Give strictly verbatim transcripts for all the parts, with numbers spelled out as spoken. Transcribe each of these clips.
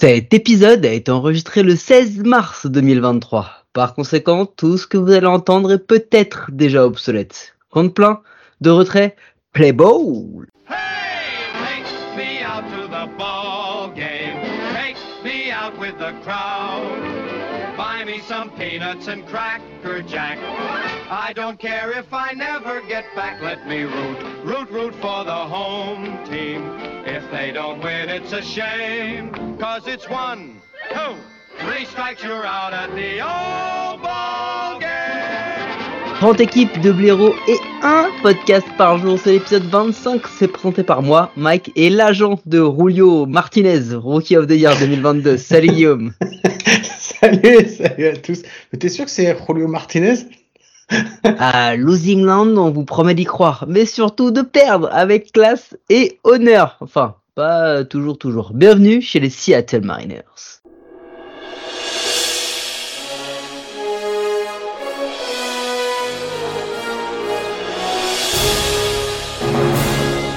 Cet épisode a été enregistré le seize mars deux mille vingt-trois. Par conséquent, tout ce que vous allez entendre est peut-être déjà obsolète. Compte plein, de retrait, play ball! Hey, take me out to the ball game. Take me out with the crowd. Buy me some peanuts and Cracker Jack. I don't care if I never get back. Let me root, root, root for the home team. If they don't win, it's a shame. Cause it's one, two, three strikes, you're out at the old ball game. trente équipes de blaireaux et un podcast par jour. C'est l'épisode vingt-cinq. C'est présenté par moi, Mike, et l'agent de Julio Martinez, Rookie of the Year deux mille vingt-deux. Salut Guillaume. Salut, salut à tous. Mais t'es sûr que c'est Julio Martinez ? À Losing Land, on vous promet d'y croire, mais surtout de perdre avec classe et honneur. Enfin, pas toujours, toujours. Bienvenue chez les Seattle Mariners.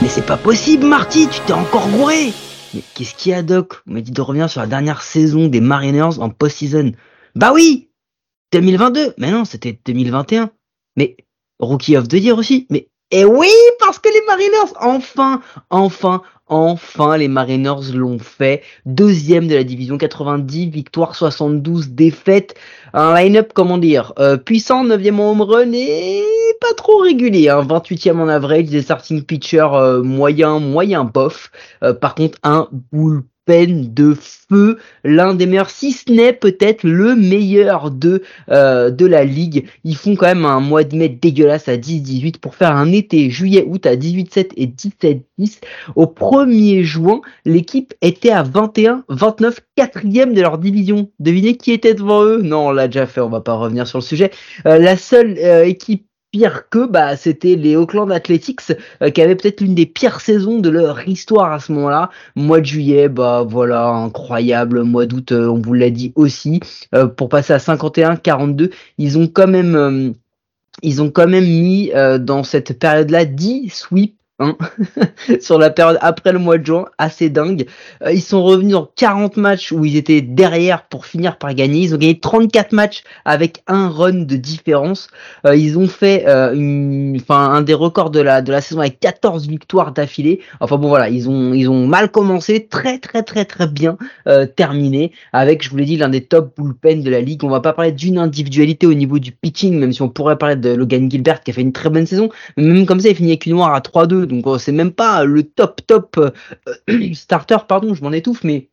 Mais c'est pas possible, Marty, tu t'es encore gouré. Mais qu'est-ce qu'il y a, Doc ? On m'a dit de revenir sur la dernière saison des Mariners en post-season. Bah oui, deux mille vingt-deux, mais non, c'était deux mille vingt et un. Mais Rookie of the Year aussi. Mais eh oui, parce que les Mariners, enfin, enfin, enfin, les Mariners l'ont fait. Deuxième de la division, quatre-vingt-dix victoires, soixante-douze défaites. Un line-up, comment dire, euh, puissant, neuvième en home run et pas trop régulier. Hein, vingt-huitième en average, des starting pitchers euh, moyen, moyen bof. Euh, par contre, un boule. Peine de feu, l'un des meilleurs, si ce n'est peut-être le meilleur de euh, de la ligue. Ils font quand même un mois de mai dégueulasse à dix dix-huit pour faire un été juillet-août à dix-huit sept et dix-sept dix. Au premier juin, l'équipe était à vingt et un vingt-neuf, quatrième de leur division. Devinez qui était devant eux ? Non, on l'a déjà fait, on va pas revenir sur le sujet. Euh, la seule euh, équipe pire que, bah, c'était les Oakland Athletics, euh, qui avaient peut-être l'une des pires saisons de leur histoire à ce moment-là. Mois de juillet, bah, voilà, incroyable. Mois d'août, euh, on vous l'a dit aussi. Euh, pour passer à cinquante et un quarante-deux, ils ont quand même, euh, ils ont quand même mis, euh, dans cette période-là, dix sweeps. Hein sur la période après le mois de juin, assez dingue. Euh, ils sont revenus dans quarante matchs où ils étaient derrière pour finir par gagner. Ils ont gagné trente-quatre matchs avec un run de différence. Euh, ils ont fait euh, une, enfin un des records de la de la saison avec quatorze victoires d'affilée. Enfin bon voilà, ils ont ils ont mal commencé, très très très très bien euh, terminé avec, je vous l'ai dit, l'un des top bullpen de la ligue. On va pas parler d'une individualité au niveau du pitching, même si on pourrait parler de Logan Gilbert qui a fait une très bonne saison, mais même comme ça il finit avec une noire à trois deux. Donc c'est même pas le top top euh, starter, pardon, je m'en étouffe, mais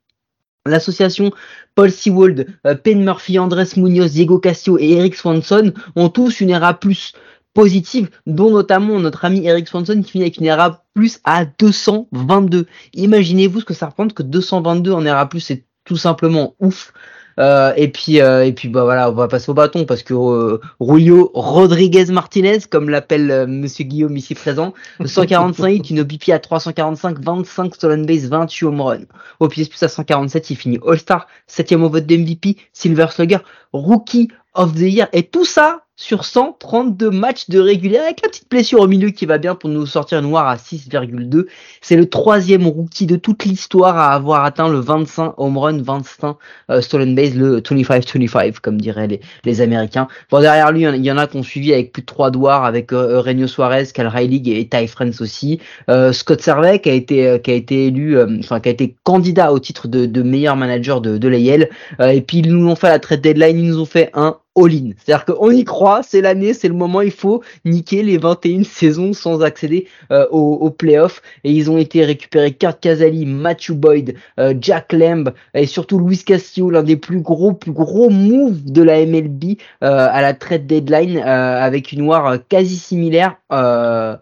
l'association Paul Sewald, euh, Penn Murphy, Andrés Muñoz, Diego Castillo et Erik Swanson ont tous une E R A plus positive, dont notamment notre ami Erik Swanson qui finit avec une E R A plus à deux cent vingt-deux. Imaginez-vous ce que ça représente que deux cent vingt-deux en E R A plus, c'est tout simplement ouf. Euh, et puis, euh, et puis, bah voilà, on va passer au bâton parce que euh, Julio Rodríguez Martinez, comme l'appelle euh, Monsieur Guillaume ici présent, cent quarante-cinq hits, une O B P à trois cent quarante-cinq, vingt-cinq stolen base, vingt-huit home run. O P S plus à cent quarante-sept, il finit All-Star, septième au vote de M V P, Silver Slugger, Rookie of the Year, et tout ça sur cent trente-deux matchs de régulier, avec la petite blessure au milieu qui va bien pour nous sortir noir à six virgule deux. C'est le troisième rookie de toute l'histoire à avoir atteint le vingt-cinq home run, vingt-cinq euh, stolen base, le vingt-cinq vingt-cinq comme diraient les, les Américains. Bon, derrière lui, il y, y en a qui ont suivi avec plus de trois doigts, avec euh, Eugenio Suárez, Cal Raleigh et Ty France aussi. Euh, Scott Servais qui a été euh, qui a été élu, euh, enfin qui a été candidat au titre de, de meilleur manager de, de l'A L. Euh, et puis ils nous l'ont fait à la trade deadline, ils nous ont fait un all-in. C'est-à-dire qu'on y croit, c'est l'année, c'est le moment, il faut niquer les vingt et une saisons sans accéder euh, aux, aux playoffs. Et ils ont été récupérés Kurt Casali, Matthew Boyd, euh, Jack Lamb et surtout Luis Castillo, l'un des plus gros, plus gros moves de la M L B euh, à la trade deadline, euh, avec une war quasi similaire euh,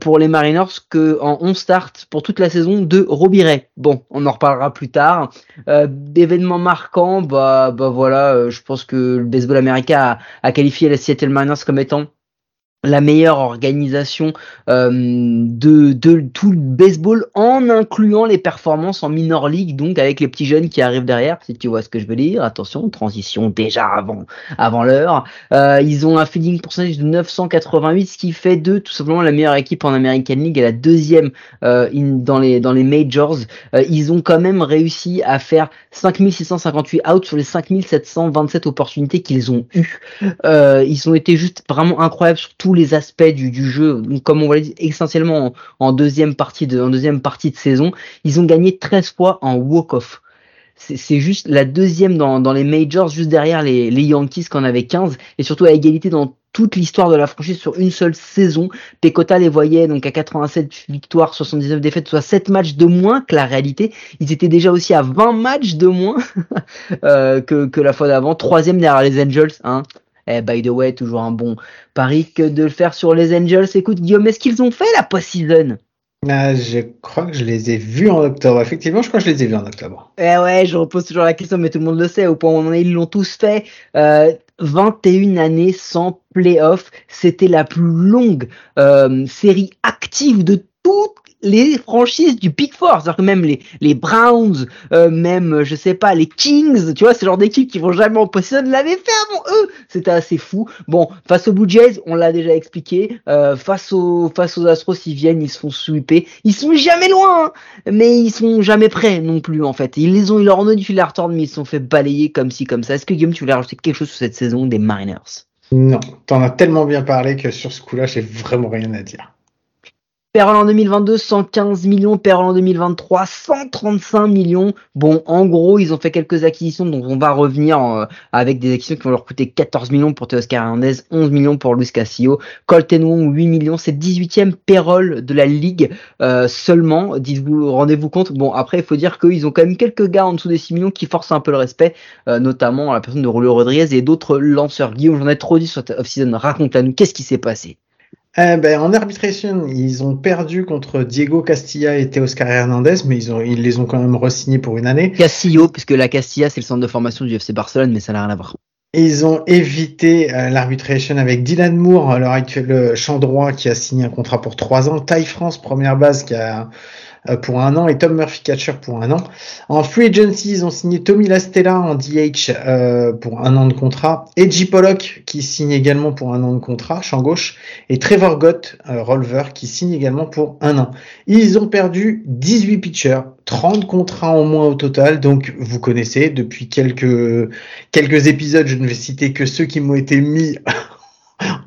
pour les Mariners que en onze starts pour toute la saison de Robbie Ray. Bon, on en reparlera plus tard. Euh, événement marquant, bah bah voilà, euh, je pense que le baseball américain a, a qualifié les Seattle Mariners comme étant la meilleure organisation euh, de, de tout le baseball, en incluant les performances en minor league, donc avec les petits jeunes qui arrivent derrière, si tu vois ce que je veux dire. Attention, transition déjà avant avant l'heure. Euh, ils ont un fielding pourcentage de neuf cent quatre-vingt-huit, ce qui fait d'eux tout simplement la meilleure équipe en American League et la deuxième euh, in, dans les dans les majors. Euh, ils ont quand même réussi à faire cinq mille six cent cinquante-huit outs sur les cinq mille sept cent vingt-sept opportunités qu'ils ont eues. Euh, ils ont été juste vraiment incroyables sur tous les aspects du, du jeu. Donc, comme on va le dire, essentiellement en, en deuxième partie de, en deuxième partie de saison, ils ont gagné treize fois en walk-off. C'est, c'est juste la deuxième dans, dans les majors, juste derrière les, les Yankees qui en avaient quinze, et surtout à égalité dans toute l'histoire de la franchise sur une seule saison. Pecota les voyait donc à quatre-vingt-sept victoires, soixante-dix-neuf défaites, soit sept matchs de moins que la réalité. Ils étaient déjà aussi à vingt matchs de moins euh, que, que la fois d'avant. Troisième derrière les Angels, hein. Eh, by the way, toujours un bon pari que de le faire sur les Angels. Écoute, Guillaume, est-ce qu'ils ont fait la post-season? Ah, je crois que je les ai vus en octobre. Effectivement, je crois que je les ai vus en octobre. Eh ouais, je repose toujours la question, mais tout le monde le sait. Au point où on en est, ils l'ont tous fait. Euh, vingt et une années sans playoff. C'était la plus longue euh, série active de toutes les franchises du Big Four, c'est-à-dire que même les les Browns, euh, même je sais pas les Kings, tu vois, c'est le genre d'équipe qui vont jamais en possession, l'avaient fait avant eux, c'était assez fou. Bon, face aux Blue Jays, on l'a déjà expliqué, euh, face aux face aux Astros, ils viennent, ils se font sweeper, ils sont jamais loin, hein, mais ils sont jamais prêts non plus en fait. Ils les ont, ils leur ont donné du fil à retordre, mais ils se sont fait balayer comme ci comme ça. Est-ce que Guillaume, tu voulais rajouter quelque chose sur cette saison des Mariners? Non, t'en as tellement bien parlé que sur ce coup-là, j'ai vraiment rien à dire. Perle en deux mille vingt-deux, cent quinze millions. Perle en deux mille vingt-trois, cent trente-cinq millions. Bon, en gros, ils ont fait quelques acquisitions, donc on va revenir en, avec des acquisitions qui vont leur coûter quatorze millions pour Teoscar Hernández, onze millions pour Luis Castillo, Colton Wong, huit millions. C'est dix-huitième payroll de la ligue euh, seulement. Dites-vous, rendez-vous compte. Bon, après, il faut dire qu'ils ont quand même quelques gars en dessous des six millions qui forcent un peu le respect, euh, notamment la personne de Julio Rodríguez et d'autres lanceurs. Guillaume, j'en ai trop dit sur cette off-season. Raconte-la-nous, qu'est-ce qui s'est passé? Eh ben, en arbitration, ils ont perdu contre Diego Castilla et Teoscar Hernández, mais ils ont, ils les ont quand même re-signés pour une année. Castillo, puisque la Castilla, c'est le centre de formation du F C Barcelone, mais ça n'a rien à voir. Ils ont évité euh, l'arbitration avec Dylan Moore, leur actuel champ droit, qui a signé un contrat pour trois ans, Ty France, première base, qui a euh, pour un an, et Tom Murphy, catcher, pour un an. En free agency, ils ont signé Tommy Lastella en D H euh, pour un an de contrat, A J Pollock, qui signe également pour un an de contrat, champ gauche, et Trevor Gott, euh, releveur, qui signe également pour un an. Ils ont perdu dix-huit pitchers, trente contrats en moins au total, donc vous connaissez, depuis quelques quelques épisodes, je ne vais citer que ceux qui m'ont été mis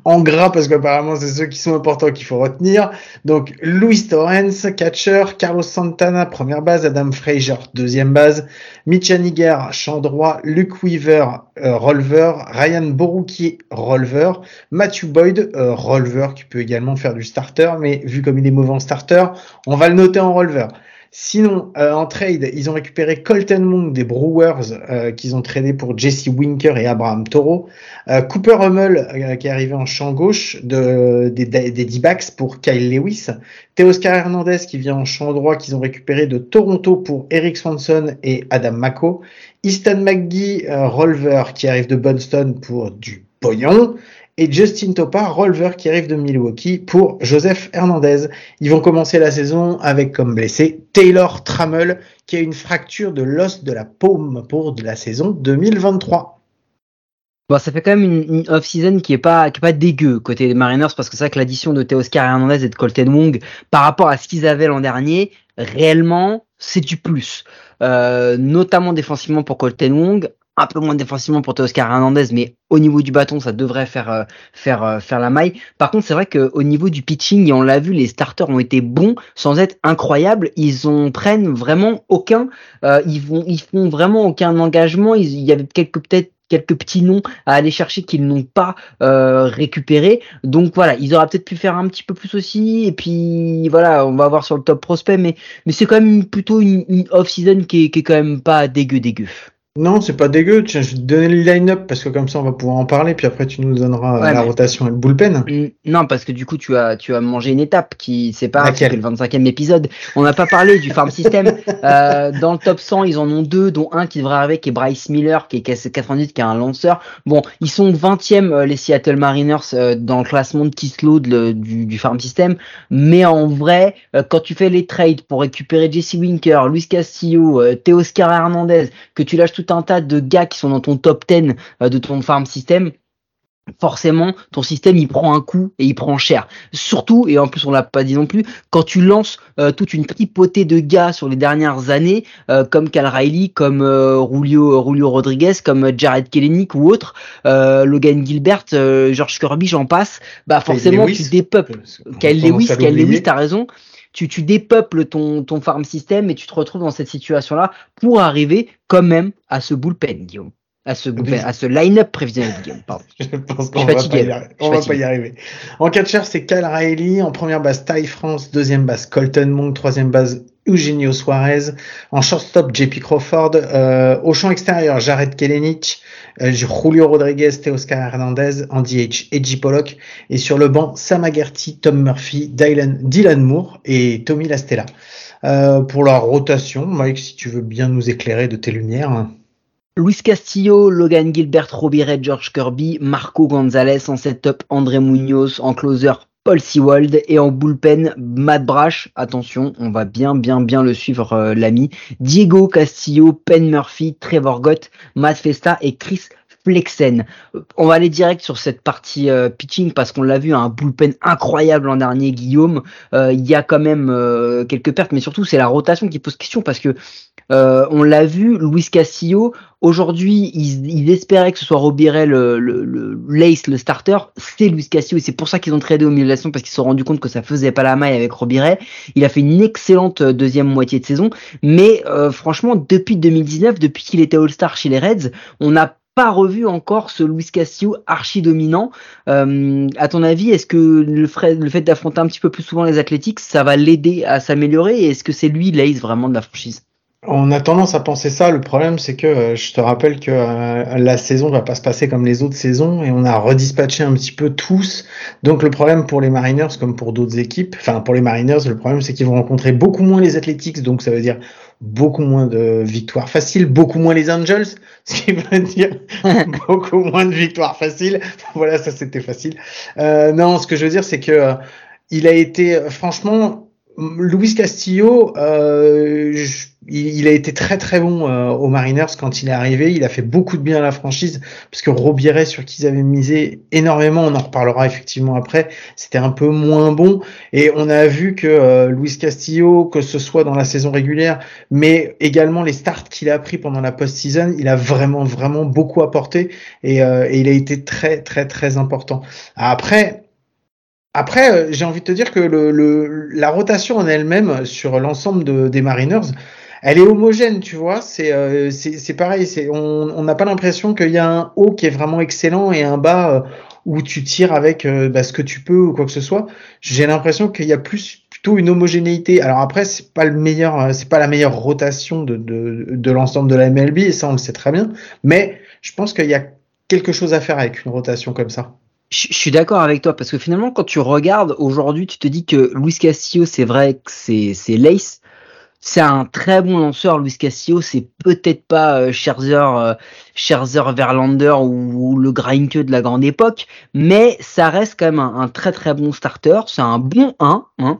en gras, parce qu'apparemment c'est ceux qui sont importants qu'il faut retenir. Donc Luis Torrens, catcher, Carlos Santana, première base, Adam Frazier, deuxième base, Mitch Haniger, champ droit, Luke Weaver, euh, releveur, Ryan Borucki, releveur, Matthew Boyd, euh, releveur, qui peut également faire du starter, mais vu comme il est mauvais en starter, on va le noter en releveur. Sinon, euh, en trade, ils ont récupéré Colton Wong des Brewers, euh, qu'ils ont tradé pour Jesse Winker et Abraham Toro. Euh, Cooper Hummel, euh, qui est arrivé en champ gauche de, des, des D-backs pour Kyle Lewis. Teoscar Hernández, qui vient en champ droit, qu'ils ont récupéré de Toronto pour Erik Swanson et Adam Mako. Easton McGee, euh, releveur, qui arrive de Boston pour du Boyon. Et Justin Topa, releveur, qui arrive de Milwaukee pour Joseph Hernandez. Ils vont commencer la saison avec comme blessé Taylor Trammell, qui a une fracture de l'os de la paume pour de la saison deux mille vingt-trois. Bon, ça fait quand même une, une off-season qui est pas, qui est pas dégueu côté des Mariners, parce que c'est vrai que l'addition de Teoscar Hernández et de Colton Wong par rapport à ce qu'ils avaient l'an dernier, réellement, c'est du plus. Euh, notamment défensivement pour Colton Wong, un peu moins défensivement pour Teoscar Hernández, mais au niveau du bâton, ça devrait faire euh, faire euh, faire la maille. Par contre, c'est vrai que au niveau du pitching, et on l'a vu, les starters ont été bons sans être incroyables. Ils en prennent vraiment aucun. Euh, ils vont, ils font vraiment aucun engagement. Ils, il y avait quelques peut-être quelques petits noms à aller chercher qu'ils n'ont pas euh, récupéré. Donc voilà, ils auraient peut-être pu faire un petit peu plus aussi. Et puis voilà, on va voir sur le top prospect, mais mais c'est quand même plutôt une, une off-season qui est, qui est quand même pas dégueu dégueu. Non, c'est pas dégueu. Tiens, je vais te donner le line-up parce que comme ça on va pouvoir en parler. Puis après tu nous donneras ouais, la mais... rotation et le bullpen. Non, parce que du coup tu as tu as mangé une étape qui c'est pas c'est le vingt-cinquième épisode. On n'a pas parlé du farm system. Euh, dans le top cent, ils en ont deux, dont un qui devrait arriver, qui est Bryce Miller, qui est quatre-vingt-dix, qui est un lanceur. Bon, ils sont vingtième euh, les Seattle Mariners euh, dans le classement de Kislo de, du du farm system. Mais en vrai, euh, quand tu fais les trades pour récupérer Jesse Winker, Luis Castillo, euh, Teoscar Hernández, que tu lâches tout un tas de gars qui sont dans ton top dix de ton farm system, forcément ton système il prend un coup et il prend cher, surtout, et en plus on l'a pas dit non plus, quand tu lances euh, toute une tripotée de gars sur les dernières années euh, comme Cal Raleigh, comme euh, Julio, Julio Rodríguez, comme Jarred Kelenic ou autre, euh, Logan Gilbert, euh, George Kirby, j'en passe, bah forcément Lewis, tu dépeuples Kyle Lewis, Kyle Lewis, t'as raison. Tu, tu dépeuples ton, ton farm system et tu te retrouves dans cette situation-là pour arriver quand même à ce bullpen, Guillaume. À ce bullpen, à ce line-up prévisionnel, Guillaume. Pardon. Je pense qu'on va pas y arriver. On va pas y arriver. En catcheur, c'est Kyle Riley. En première base, Ty France. Deuxième base, Colton Wong. Troisième base, Eugenio Suárez. En shortstop, J P Crawford. Euh, au champ extérieur, Jarred Kelenic, euh, Julio Rodríguez, Teoscar Hernández. En D H, A J. Pollock. Et sur le banc, Sam Haggerty, Tom Murphy, Dylan, Dylan Moore et Tommy Lastella. Euh, pour la rotation, Mike, si tu veux bien nous éclairer de tes lumières. Hein. Luis Castillo, Logan Gilbert, Robbie Ray, George Kirby, Marco Gonzalez. En setup, Andrés Muñoz. En closer, Paul Sewald, et en bullpen, Matt Brash, attention, on va bien bien bien le suivre euh, l'ami, Diego Castillo, Penn Murphy, Trevor Gott, Matt Festa et Chris Flexen. On va aller direct sur cette partie euh, pitching parce qu'on l'a vu, un bullpen incroyable l'an dernier, Guillaume. Il euh, y a quand même euh, quelques pertes, mais surtout c'est la rotation qui pose question parce que euh, on l'a vu, Luis Castillo. Aujourd'hui, ils, ils espéraient que ce soit Robbie Ray, le, le, le, l'ace, le starter. C'est Luis Castillo et c'est pour ça qu'ils ont tradé au milieu de la saison, parce qu'ils se sont rendus compte que ça faisait pas la maille avec Robbie Ray. Il a fait une excellente deuxième moitié de saison. Mais, euh, franchement, depuis deux mille dix-neuf, depuis qu'il était All-Star chez les Reds, on n'a pas revu encore ce Luis Castillo archi dominant. Euh, à ton avis, est-ce que le fait, le fait d'affronter un petit peu plus souvent les Athletics, ça va l'aider à s'améliorer? Et est-ce que c'est lui l'ace vraiment de la franchise? On a tendance à penser ça. Le problème, c'est que euh, je te rappelle que euh, la saison va pas se passer comme les autres saisons et on a redispatché un petit peu tous. Donc le problème pour les Mariners, comme pour d'autres équipes, enfin pour les Mariners, le problème c'est qu'ils vont rencontrer beaucoup moins les Athletics. Donc ça veut dire beaucoup moins de victoires faciles, beaucoup moins les Angels, ce qui veut dire beaucoup moins de victoires faciles. Voilà, ça c'était facile. Euh, non, ce que je veux dire, c'est que euh, il a été, franchement, Luis Castillo, euh, je, il a été très très bon euh, aux Mariners quand il est arrivé. Il a fait beaucoup de bien à la franchise parce que Robbie Ray, sur qui ils avaient misé énormément, on en reparlera effectivement après, c'était un peu moins bon. Et on a vu que euh, Luis Castillo, que ce soit dans la saison régulière, mais également les starts qu'il a pris pendant la post-season, il a vraiment vraiment beaucoup apporté et, euh, et il a été très très très important. Après... Après, j'ai envie de te dire que le, le, la rotation en elle-même sur l'ensemble de, des Mariners, elle est homogène, tu vois. C'est, euh, c'est, c'est pareil. C'est, on n'a pas l'impression qu'il y a un haut qui est vraiment excellent et un bas euh, où tu tires avec euh, bah, ce que tu peux ou quoi que ce soit. J'ai l'impression qu'il y a plus plutôt une homogénéité. Alors après, c'est pas le meilleur, c'est pas la meilleure rotation de, de, de l'ensemble de la M L B et ça on le sait très bien. Mais je pense qu'il y a quelque chose à faire avec une rotation comme ça. Je suis d'accord avec toi parce que finalement quand tu regardes aujourd'hui, tu te dis que Luis Castillo, c'est vrai que c'est c'est l'ace, c'est un très bon lanceur. Luis Castillo, c'est peut-être pas euh, Scherzer, euh, Scherzer, Verlander ou, ou le Greinke de la grande époque, mais ça reste quand même un, un très très bon starter. C'est un bon un. Hein.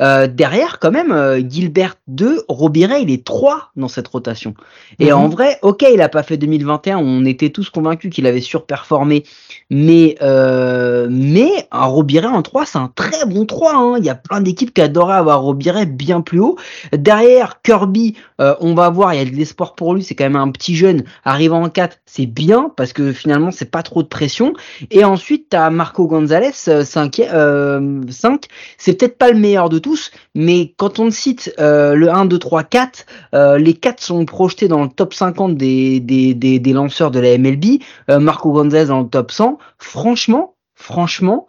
Euh, derrière quand même, euh, Gilbert deux, Robbie Ray, il est trois dans cette rotation. Et mm-hmm. en vrai, ok, il a pas fait deux mille vingt et un. On était tous convaincus qu'il avait surperformé, mais euh, mais un Robbie Ray en trois, c'est un très bon trois. Hein. Il y a plein d'équipes qui adoraient avoir Robbie Ray bien plus haut. Derrière Kirby, euh, on va voir, il y a de l'espoir pour lui, c'est quand même un petit jeune arrivant en quatre, c'est bien parce que finalement c'est pas trop de pression. Et ensuite t'as Marco Gonzalez cinq, euh, cinq, c'est peut-être pas le meilleur de tous, mais quand on cite euh, le un, deux, trois, quatre, euh, les quatre sont projetés dans le top cinquante des, des, des, des lanceurs de la M L B, euh, Marco Gonzalez dans le top cent, franchement, franchement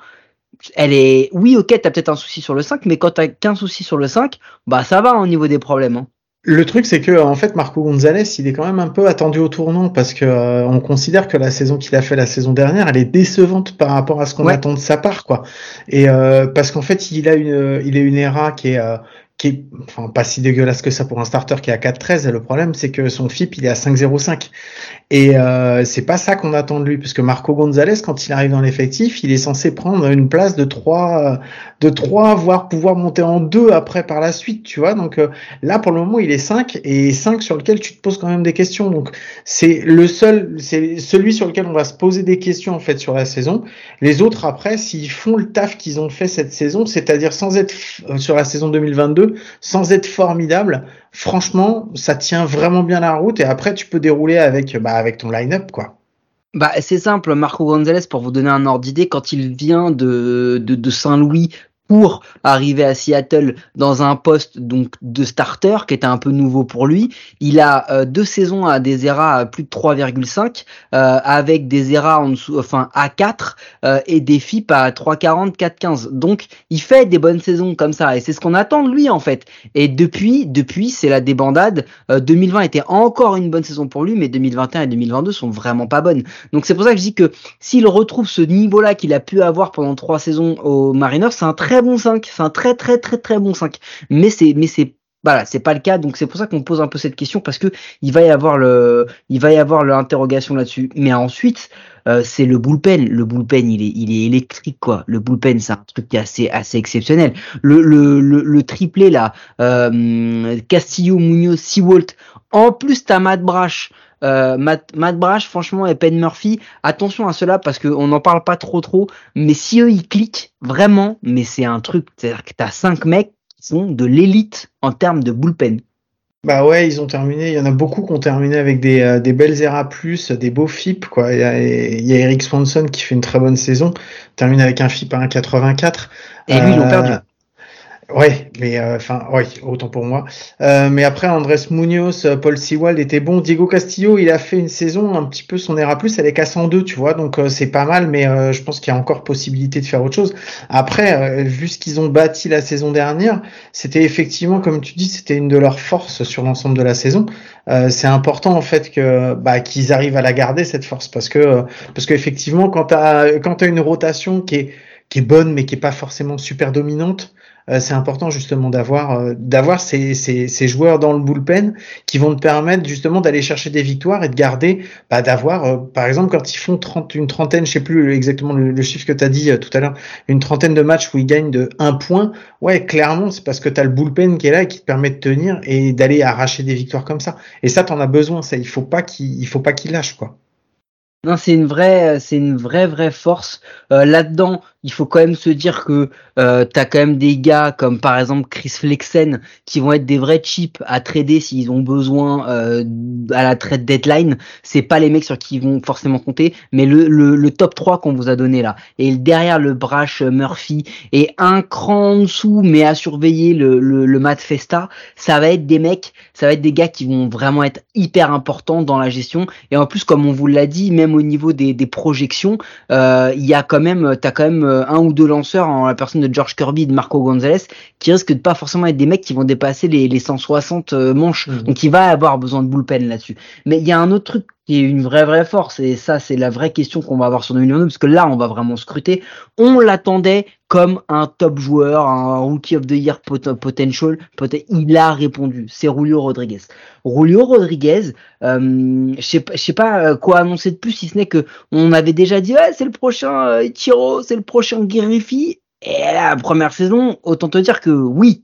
elle est, oui, ok, t'as peut-être un souci sur le cinq, mais quand t'as qu'un souci sur le cinq, bah, ça va, hein, au niveau des problèmes, hein. Le truc, c'est que en fait, Marco Gonzalez, il est quand même un peu attendu au tournant parce que euh, on considère que la saison qu'il a fait la saison dernière, elle est décevante par rapport à ce qu'on ouais. attend de sa part, quoi. Et euh, parce qu'en fait, il a une, il a une E R A qui est euh, qui est, enfin, pas si dégueulasse que ça pour un starter qui est à quatre treize. Le problème, c'est que son F I P, il est à cinq zéro cinq. Et euh, c'est pas ça qu'on attend de lui, puisque Marco Gonzalez, quand il arrive dans l'effectif, il est censé prendre une place de trois, de trois, voire pouvoir monter en deux après par la suite, tu vois. Donc euh, là, pour le moment, il est cinq, et cinq sur lequel tu te poses quand même des questions. Donc c'est le seul, c'est celui sur lequel on va se poser des questions, en fait, sur la saison. Les autres, après, s'ils font le taf qu'ils ont fait cette saison, c'est-à-dire sans être euh, sur la saison deux mille vingt-deux, sans être formidable, franchement, ça tient vraiment bien la route. Et après, tu peux dérouler avec, bah, avec ton line-up, quoi. Bah, c'est simple. Marco Gonzalez, pour vous donner un ordre d'idée, quand il vient de, de, de Saint-Louis pour arriver à Seattle dans un poste donc de starter qui était un peu nouveau pour lui, il a euh, deux saisons à des E R A à plus de trois virgule cinq, euh, avec des E R A en dessous, enfin à quatre, euh, et des F I P à trois quarante, quatre quinze. Donc il fait des bonnes saisons comme ça et c'est ce qu'on attend de lui en fait. Et depuis, depuis c'est la débandade. Euh, deux mille vingt était encore une bonne saison pour lui, mais deux mille vingt et un et deux mille vingt-deux sont vraiment pas bonnes. Donc c'est pour ça que je dis que s'il retrouve ce niveau-là qu'il a pu avoir pendant trois saisons aux Mariners, c'est un très bon cinq, c'est un très très très très bon cinq, mais c'est mais c'est voilà, c'est pas le cas, donc c'est pour ça qu'on pose un peu cette question parce que il va y avoir le il va y avoir l'interrogation là-dessus. Mais ensuite euh, c'est le bullpen, le bullpen il est il est électrique quoi. Le bullpen c'est un truc qui est assez assez exceptionnel. Le le le, le triplé là, euh, Castillo, Muñoz, Sewald. En plus t'as Matt Brash. Euh, Matt, Matt Brash, franchement, et Penn Murphy, attention à cela parce qu'on n'en parle pas trop trop, mais si eux ils cliquent vraiment, mais c'est un truc, c'est-à-dire que t'as cinq mecs qui sont de l'élite en termes de bullpen. Bah ouais, ils ont terminé, il y en a beaucoup qui ont terminé avec des, euh, des belles E R A+, des beaux F I P, quoi. Il y a, il y a Erik Swanson qui fait une très bonne saison, termine avec un F I P à un virgule quatre-vingt-quatre. Et euh, lui, ils l'ont perdu. Ouais, mais enfin, euh, ouais, autant pour moi. Euh, mais après, Andrés Muñoz, Paul Sewald était bon. Diego Castillo, il a fait une saison un petit peu son E R A plus, elle est qu'à cent deux, tu vois. Donc euh, c'est pas mal, mais euh, je pense qu'il y a encore possibilité de faire autre chose. Après, euh, vu ce qu'ils ont bâti la saison dernière, c'était effectivement, comme tu dis, c'était une de leurs forces sur l'ensemble de la saison. Euh, c'est important en fait que bah, qu'ils arrivent à la garder cette force, parce que euh, parce qu'effectivement, quand t'as quand t'as une rotation qui est qui est bonne, mais qui est pas forcément super dominante. Euh, c'est important justement d'avoir euh, d'avoir ces, ces ces joueurs dans le bullpen qui vont te permettre justement d'aller chercher des victoires et de garder bah d'avoir euh, par exemple quand ils font trente une trentaine, je sais plus exactement le, le chiffre que tu as dit euh, tout à l'heure, une trentaine de matchs où ils gagnent de un point. Ouais, clairement, c'est parce que tu as le bullpen qui est là et qui te permet de tenir et d'aller arracher des victoires comme ça. Et ça t'en as besoin, ça il faut pas qu'il il faut pas qu'il lâche quoi. Non, c'est une vraie, c'est une vraie, vraie force. Euh, là-dedans, il faut quand même se dire que euh, t'as quand même des gars comme par exemple Chris Flexen qui vont être des vrais chips à trader s'ils ont besoin euh, à la trade deadline. C'est pas les mecs sur qui ils vont forcément compter, mais le, le, le top trois qu'on vous a donné là et derrière le Brash, Murphy et un cran en dessous, mais à surveiller le, le, le Matt Festa, ça va être des mecs, ça va être des gars qui vont vraiment être hyper importants dans la gestion. Et en plus, comme on vous l'a dit, même au niveau des, des projections, il euh, y a quand même, t'as quand même un ou deux lanceurs en la personne de George Kirby et de Marco Gonzalez qui risquent de pas forcément être des mecs qui vont dépasser les, les cent soixante manches. Mmh. Donc il va avoir besoin de bullpen là-dessus. Mais il y a un autre truc qui est une vraie vraie force et ça c'est la vraie question qu'on va avoir sur deux mille vingt-deux parce que là on va vraiment scruter. On l'attendait comme un top joueur, un rookie of the year pot- potential, pot- il a répondu, c'est Julio Rodríguez. Julio Rodríguez, euh, je sais pas, je sais pas quoi annoncer de plus si ce n'est que on avait déjà dit ouais, c'est le prochain euh, Ichiro, c'est le prochain Griffey. Et la première saison, autant te dire que oui,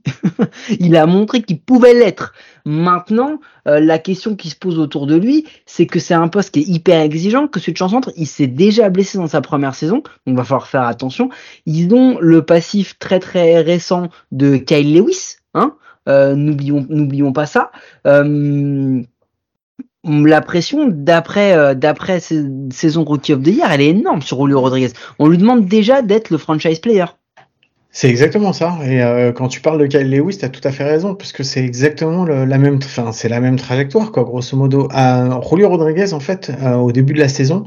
il a montré qu'il pouvait l'être. Maintenant, euh, la question qui se pose autour de lui, c'est que c'est un poste qui est hyper exigeant, que ce centre, il s'est déjà blessé dans sa première saison, donc va falloir faire attention. Ils ont le passif très très récent de Kyle Lewis, hein, euh, n'oublions, n'oublions pas ça. Euh, La pression d'après euh, d'après saison Rookie of the Year, elle est énorme sur Julio Rodríguez. On lui demande déjà d'être le franchise player. C'est exactement ça. Et euh, quand tu parles de Kyle Lewis, t'as tout à fait raison, parce que c'est exactement le, la même, enfin c'est la même trajectoire quoi, grosso modo. Euh, Julio Rodríguez, en fait, euh, au début de la saison,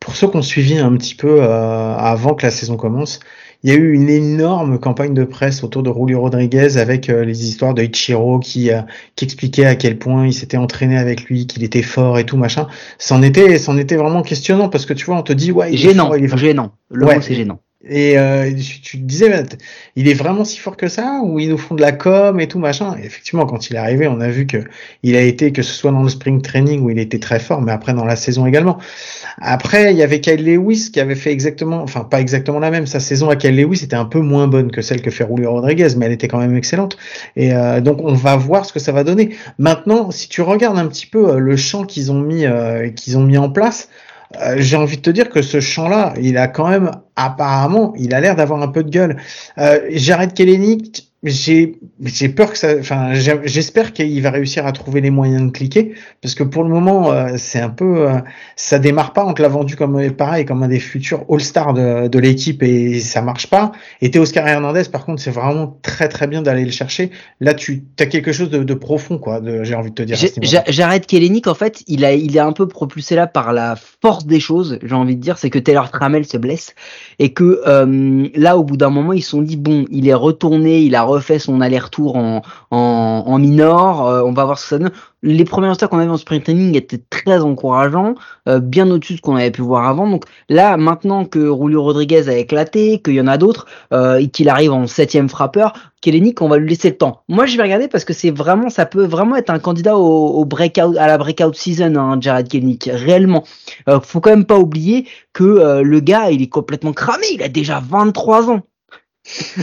pour ceux qui ont suivi un petit peu euh, avant que la saison commence, Il y a eu une énorme campagne de presse autour de Julio Rodríguez avec euh, les histoires de Ichiro qui, euh, qui expliquait à quel point il s'était entraîné avec lui, qu'il était fort et tout machin. C'en était, c'en était vraiment questionnant parce que tu vois, on te dit ouais, il gênant, est fort, il est fort. gênant. Le ouais. mot c'est gênant. Et euh, tu, tu te disais, bah, il est vraiment si fort que ça, ou ils nous font de la com et tout machin. Et effectivement, quand il est arrivé, on a vu que il a été, que ce soit dans le spring training où il était très fort, mais après dans la saison également. Après, il y avait Kyle Lewis qui avait fait exactement, enfin pas exactement la même. Sa saison à Kyle Lewis était un peu moins bonne que celle que fait Julio Rodríguez, mais elle était quand même excellente. Et euh, donc on va voir ce que ça va donner. Maintenant, si tu regardes un petit peu le champ qu'ils ont mis, euh, qu'ils ont mis en place. Euh, j'ai envie de te dire que ce champ-là, il a quand même, apparemment, il a l'air d'avoir un peu de gueule. Euh, Jarred Kelenic, j'ai, j'ai peur que ça, enfin, j'espère qu'il va réussir à trouver les moyens de cliquer, parce que pour le moment, euh, c'est un peu, euh, ça démarre pas. On te l'a vendu comme pareil, comme un des futurs All-Star de, de l'équipe, et ça marche pas. Et Teoscar Hernández, par contre, c'est vraiment très très bien d'aller le chercher. Là, tu as quelque chose de, de profond, quoi. De, j'ai envie de te dire. Jarred Kelenic, en fait, il a, il est un peu propulsé là par la force des choses. J'ai envie de dire, c'est que Taylor Trammell se blesse et que euh, là, au bout d'un moment, ils se sont dit bon, il est retourné, il a refait son aller-retour en, en, en minor, euh, on va voir ce que ça donne. Les premiers instants qu'on avait en sprint training étaient très encourageants, euh, bien au-dessus de ce qu'on avait pu voir avant. Donc là, maintenant que Julio Rodríguez a éclaté, qu'il y en a d'autres, euh, et qu'il arrive en septième frappeur, Kelenic, on va lui laisser le temps. Moi, je vais regarder parce que c'est vraiment, ça peut vraiment être un candidat au, au breakout, à la breakout season, hein, Jarred Kelenic, réellement. Euh, faut quand même pas oublier que euh, le gars, il est complètement cramé, il a déjà vingt-trois ans.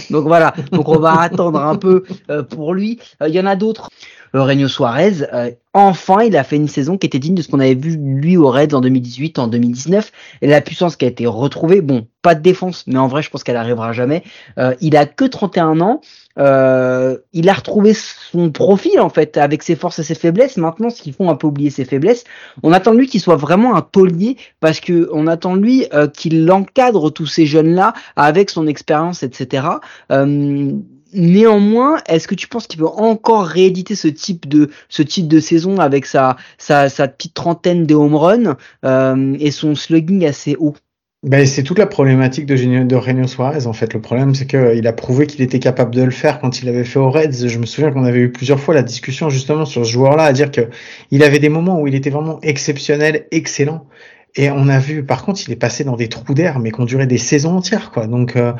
Donc voilà, donc on va attendre un peu euh, pour lui. Il euh, y en a d'autres. Eugenio Suárez, euh, enfin, il a fait une saison qui était digne de ce qu'on avait vu lui au Reds en deux mille dix-huit, en deux mille dix-neuf. Et la puissance qui a été retrouvée, bon, pas de défense, mais en vrai, je pense qu'elle arrivera jamais. Euh, il a que trente et un ans. Euh, il a retrouvé son profil en fait avec ses forces et ses faiblesses. Maintenant, ce qu'ils font un peu oublier ses faiblesses, on attend de lui qu'il soit vraiment un taulier parce que on attend de lui euh, qu'il encadre tous ces jeunes là avec son expérience, et cetera. Euh, Néanmoins, est-ce que tu penses qu'il peut encore rééditer ce type de ce type de saison avec sa sa, sa petite trentaine de home runs euh, et son slugging assez haut? Ben, c'est toute la problématique de, Genio, de Eugenio Suárez, en fait. Le problème, c'est que euh, il a prouvé qu'il était capable de le faire quand il avait fait aux Reds. Je me souviens qu'on avait eu plusieurs fois la discussion, justement, sur ce joueur-là, à dire que il avait des moments où il était vraiment exceptionnel, excellent. Et on a vu, par contre, il est passé dans des trous d'air, mais qu'on durait des saisons entières, quoi. Donc, euh,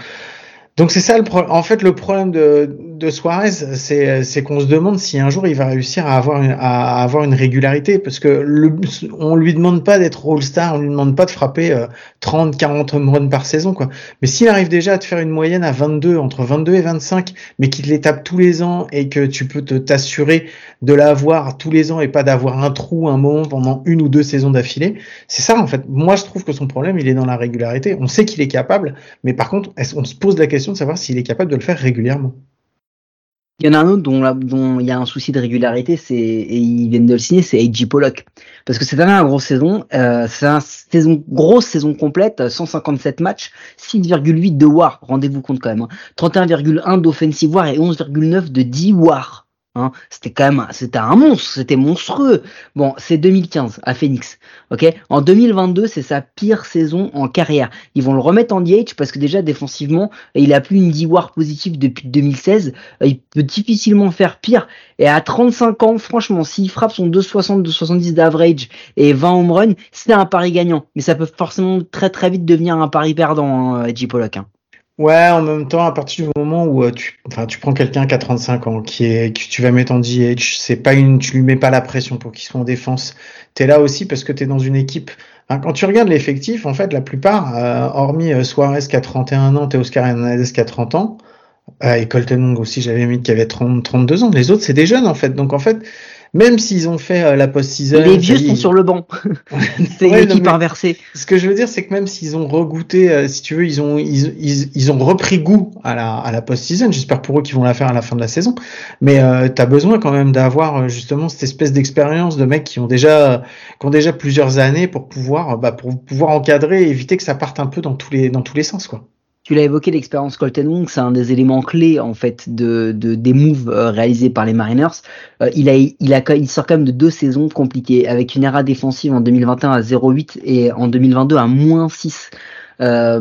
donc c'est ça le problème. En fait, le problème de, de Suárez, c'est, c'est qu'on se demande si un jour il va réussir à avoir une, à avoir une régularité, parce que le, on lui demande pas d'être All-Star, on lui demande pas de frapper euh, trente, quarante home runs par saison, quoi. Mais s'il arrive déjà à te faire une moyenne à vingt-deux, entre vingt-deux et vingt-cinq, mais qu'il les tape tous les ans et que tu peux te, t'assurer de l'avoir tous les ans et pas d'avoir un trou, un moment pendant une ou deux saisons d'affilée, c'est ça, en fait. Moi, je trouve que son problème, il est dans la régularité. On sait qu'il est capable, mais par contre, on se pose la question de savoir s'il est capable de le faire régulièrement. Il y en a un autre dont il dont y a un souci de régularité, c'est, et ils viennent de le signer, c'est A J. Pollock. Parce que cette année, la grosse saison, euh, c'est une saison, grosse saison complète, cent cinquante-sept matchs, six virgule huit de W A R, rendez-vous compte quand même, hein, trente et un virgule un d'offensive W A R et onze virgule neuf de D W A R. Hein, c'était quand même, c'était un monstre, c'était monstrueux. Bon, c'est deux mille quinze à Phoenix, ok. En deux mille vingt-deux, c'est sa pire saison en carrière. Ils vont le remettre en D H parce que déjà défensivement, il a plus une D W A R positive depuis deux mille seize. Il peut difficilement faire pire. Et à trente-cinq ans, franchement, s'il frappe son deux soixante, deux soixante-dix d'average et vingt home runs, c'est un pari gagnant. Mais ça peut forcément très très vite devenir un pari perdant, hein, J. Pollock. Hein. Ouais, en même temps, à partir du moment où euh, tu, enfin, tu prends quelqu'un qui a trente-cinq ans, qui est, que tu vas mettre en D H, c'est pas une, tu lui mets pas la pression pour qu'il soit en défense. T'es là aussi parce que t'es dans une équipe. Hein, quand tu regardes l'effectif, en fait, la plupart, euh, hormis euh, Suárez qui a trente et un ans, Teoscar Hernández qui a trente ans, euh, et Colton Wong aussi, j'avais mis qui avait trente, trente-deux ans. Les autres, c'est des jeunes, en fait. Donc, en fait, même s'ils ont fait euh, la post-season... Les vieux dit, sont ils... sur le banc. C'est ouais, l'équipe non, inversée. Ce que je veux dire, c'est que même s'ils ont regoûté, euh, si tu veux, ils ont, ils, ils, ils ont repris goût à la, à la post-season. J'espère pour eux qu'ils vont la faire à la fin de la saison. Mais euh, tu as besoin quand même d'avoir euh, justement cette espèce d'expérience de mecs qui ont déjà, euh, qui ont déjà plusieurs années pour pouvoir, euh, bah, pour pouvoir encadrer et éviter que ça parte un peu dans tous les, dans tous les sens, quoi. Tu l'as évoqué, l'expérience Colton Wong, c'est un des éléments clés en fait de, de des moves réalisés par les Mariners. Euh, il a il a il sort quand même de deux saisons compliquées avec une E R A défensive en deux mille vingt et un à zéro virgule huit et en deux mille vingt-deux à moins six. Euh,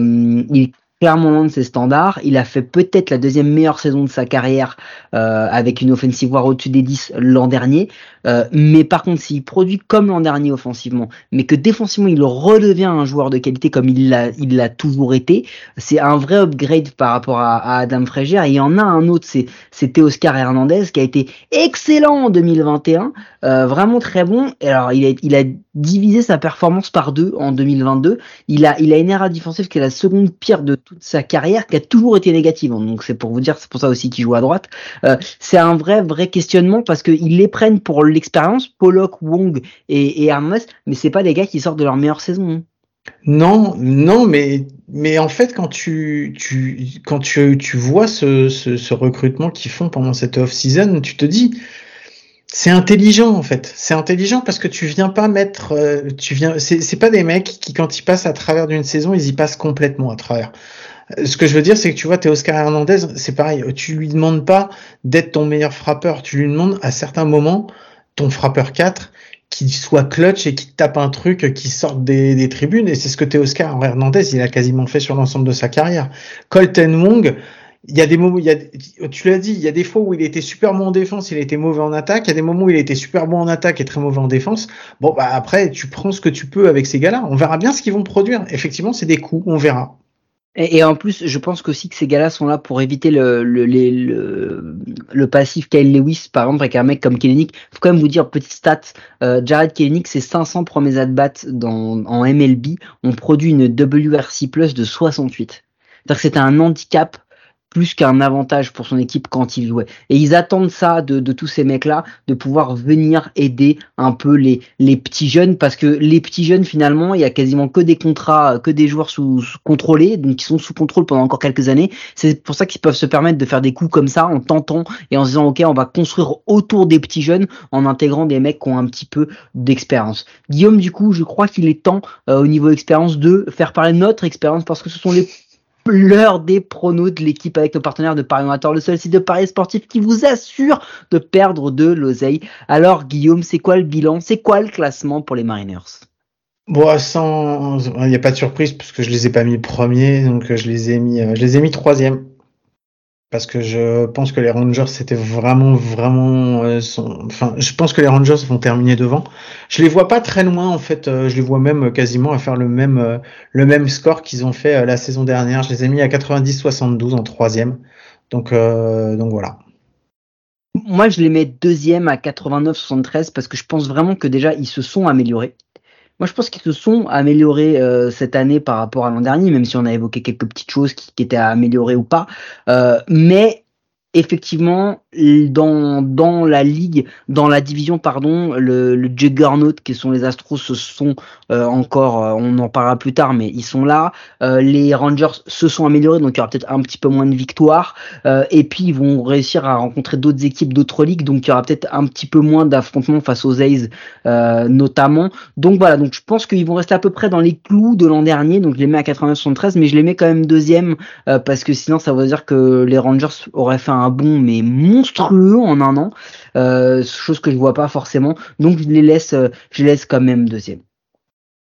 il clairement loin de ses standards. Il a fait peut-être la deuxième meilleure saison de sa carrière euh, avec une offensive voire au-dessus des dix l'an dernier. Euh, mais par contre, s'il produit comme l'an dernier offensivement, mais que défensivement il redevient un joueur de qualité comme il l'a, il l'a toujours été, c'est un vrai upgrade par rapport à, à Adam Frazier. Et il y en a un autre, c'est, c'est Teoscar Hernández qui a été excellent en deux mille vingt et un, euh, vraiment très bon. Et alors il a, il a divisé sa performance par deux en deux mille vingt-deux. Il a, il a une E R A défensive qui est la seconde pire de toute sa carrière, qui a toujours été négative. Donc c'est pour vous dire, c'est pour ça aussi qu'il joue à droite. Euh, c'est un vrai, vrai questionnement parce qu'ils les prennent pour l'expérience, Pollock, Wong et, et Hermes, mais c'est pas des gars qui sortent de leur meilleure saison. Non, non, mais mais en fait quand tu tu quand tu tu vois ce ce, ce recrutement qu'ils font pendant cette off-season, tu te dis c'est intelligent en fait. C'est intelligent parce que tu viens pas mettre, tu viens, c'est c'est pas des mecs qui quand ils passent à travers d'une saison, ils y passent complètement à travers. Ce que je veux dire, c'est que tu vois, Teoscar Hernández, c'est pareil. Tu lui demandes pas d'être ton meilleur frappeur, tu lui demandes à certains moments ton frappeur quatre qui soit clutch et qui tape un truc qui sorte des, des tribunes, et c'est ce que Teoscar Hernández il a quasiment fait sur l'ensemble de sa carrière. Colton Wong, il y a des moments, il y a, tu l'as dit, il y a des fois où il était super bon en défense, il était mauvais en attaque, il y a des moments où il était super bon en attaque et très mauvais en défense. Bon bah après tu prends ce que tu peux avec ces gars-là, on verra bien ce qu'ils vont produire. Effectivement, c'est des coups, on verra. Et en plus, je pense qu'aussi que ces gars-là sont là pour éviter le le le le, le passif Kyle Lewis, par exemple, avec un mec comme Kelenic. Faut quand même vous dire, petite stat, euh, Jarred Kelenic, c'est cinq cents premiers at-bats dans en M L B, on produit une W R C plus de soixante-huit. C'est-à-dire que c'était un handicap plus qu'un avantage pour son équipe quand il jouait. Et ils attendent ça de, de tous ces mecs-là, de pouvoir venir aider un peu les, les petits jeunes, parce que les petits jeunes, finalement, il y a quasiment que des contrats, que des joueurs sous, sous contrôlés, donc qui sont sous contrôle pendant encore quelques années. C'est pour ça qu'ils peuvent se permettre de faire des coups comme ça, en tentant et en se disant, ok, on va construire autour des petits jeunes, en intégrant des mecs qui ont un petit peu d'expérience. Guillaume, du coup, je crois qu'il est temps, euh, au niveau expérience, de faire parler de notre expérience, parce que ce sont les l'heure des pronos de l'équipe avec nos partenaires de Paris Novateur, le seul site de paris sportifs qui vous assure de perdre de l'oseille. Alors Guillaume, c'est quoi le bilan? C'est quoi le classement pour les Mariners? Bon, sans, il n'y a pas de surprise parce que je les ai pas mis premiers, donc je les ai mis, je les ai mis troisième. Parce que je pense que les Rangers c'était vraiment vraiment euh, son... enfin je pense que les Rangers vont terminer devant. Je les vois pas très loin en fait, euh, je les vois même quasiment à faire le même euh, le même score qu'ils ont fait euh, la saison dernière. Je les ai mis à quatre-vingt-dix soixante-douze en troisième. Donc euh, donc voilà. Moi je les mets deuxième à quatre-vingt-neuf soixante-treize parce que je pense vraiment que déjà ils se sont améliorés. Moi, je pense qu'ils se sont améliorés euh, cette année par rapport à l'an dernier, même si on a évoqué quelques petites choses qui, qui étaient à améliorer ou pas. Euh, mais effectivement, dans dans la ligue, dans la division, pardon, le, le juggernaut qui sont les Astros se sont euh, encore, euh, on en parlera plus tard, mais ils sont là. Euh, les Rangers se sont améliorés, donc il y aura peut-être un petit peu moins de victoires. Euh, et puis ils vont réussir à rencontrer d'autres équipes, d'autres ligues, donc il y aura peut-être un petit peu moins d'affrontements face aux A's euh, notamment. Donc voilà, donc je pense qu'ils vont rester à peu près dans les clous de l'an dernier. Donc je les mets à quatre-vingt-neuf soixante-treize, mais je les mets quand même deuxième euh, parce que sinon ça veut dire que les Rangers auraient fait un un bond mais monstrueux en un an, euh, chose que je vois pas forcément, donc je les laisse, euh, je les laisse quand même deuxième.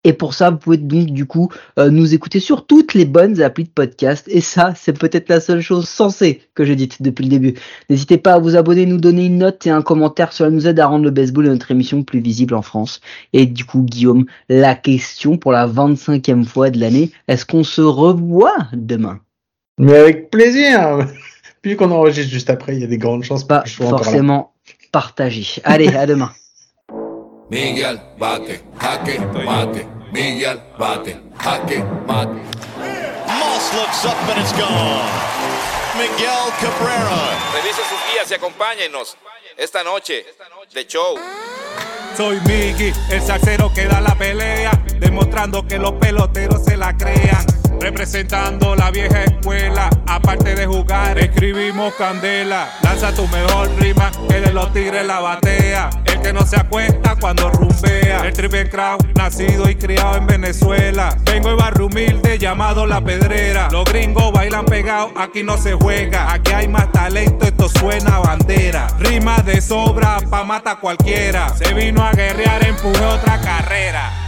Et pour ça, vous pouvez donc du coup euh, nous écouter sur toutes les bonnes applis de podcast. Et ça, c'est peut-être la seule chose sensée que j'ai dite depuis le début. N'hésitez pas à vous abonner, nous donner une note et un commentaire. Cela nous aide à rendre le baseball et notre émission plus visible en France. Et du coup, Guillaume, la question pour la vingt-cinquième fois de l'année, est-ce qu'on se revoit demain? Mais avec plaisir. Puis qu'on enregistre juste après, il y a des grandes chances pas que je sois forcément partagé. Allez, à demain. Miguel bate, jaque mate. Miguel bate, jaque mate. Moss looks up and it's gone. Miguel Cabrera. Revisa sus guías y acompáñenos esta noche de show. Soy Miggy, el salsero que da la pelea, demostrando que los peloteros se la crean. Representando la vieja escuela, aparte de jugar, escribimos candela. Lanza tu mejor rima, que de los tigres la batea. El que no se acuesta cuando rumbea. El triple crown, nacido y criado en Venezuela. Vengo de barrio humilde, llamado La Pedrera. Los gringos bailan pegados, aquí no se juega. Aquí hay más talento, esto suena a bandera. Rima de sobra, pa' mata cualquiera. Se vino a guerrear, empujé otra carrera.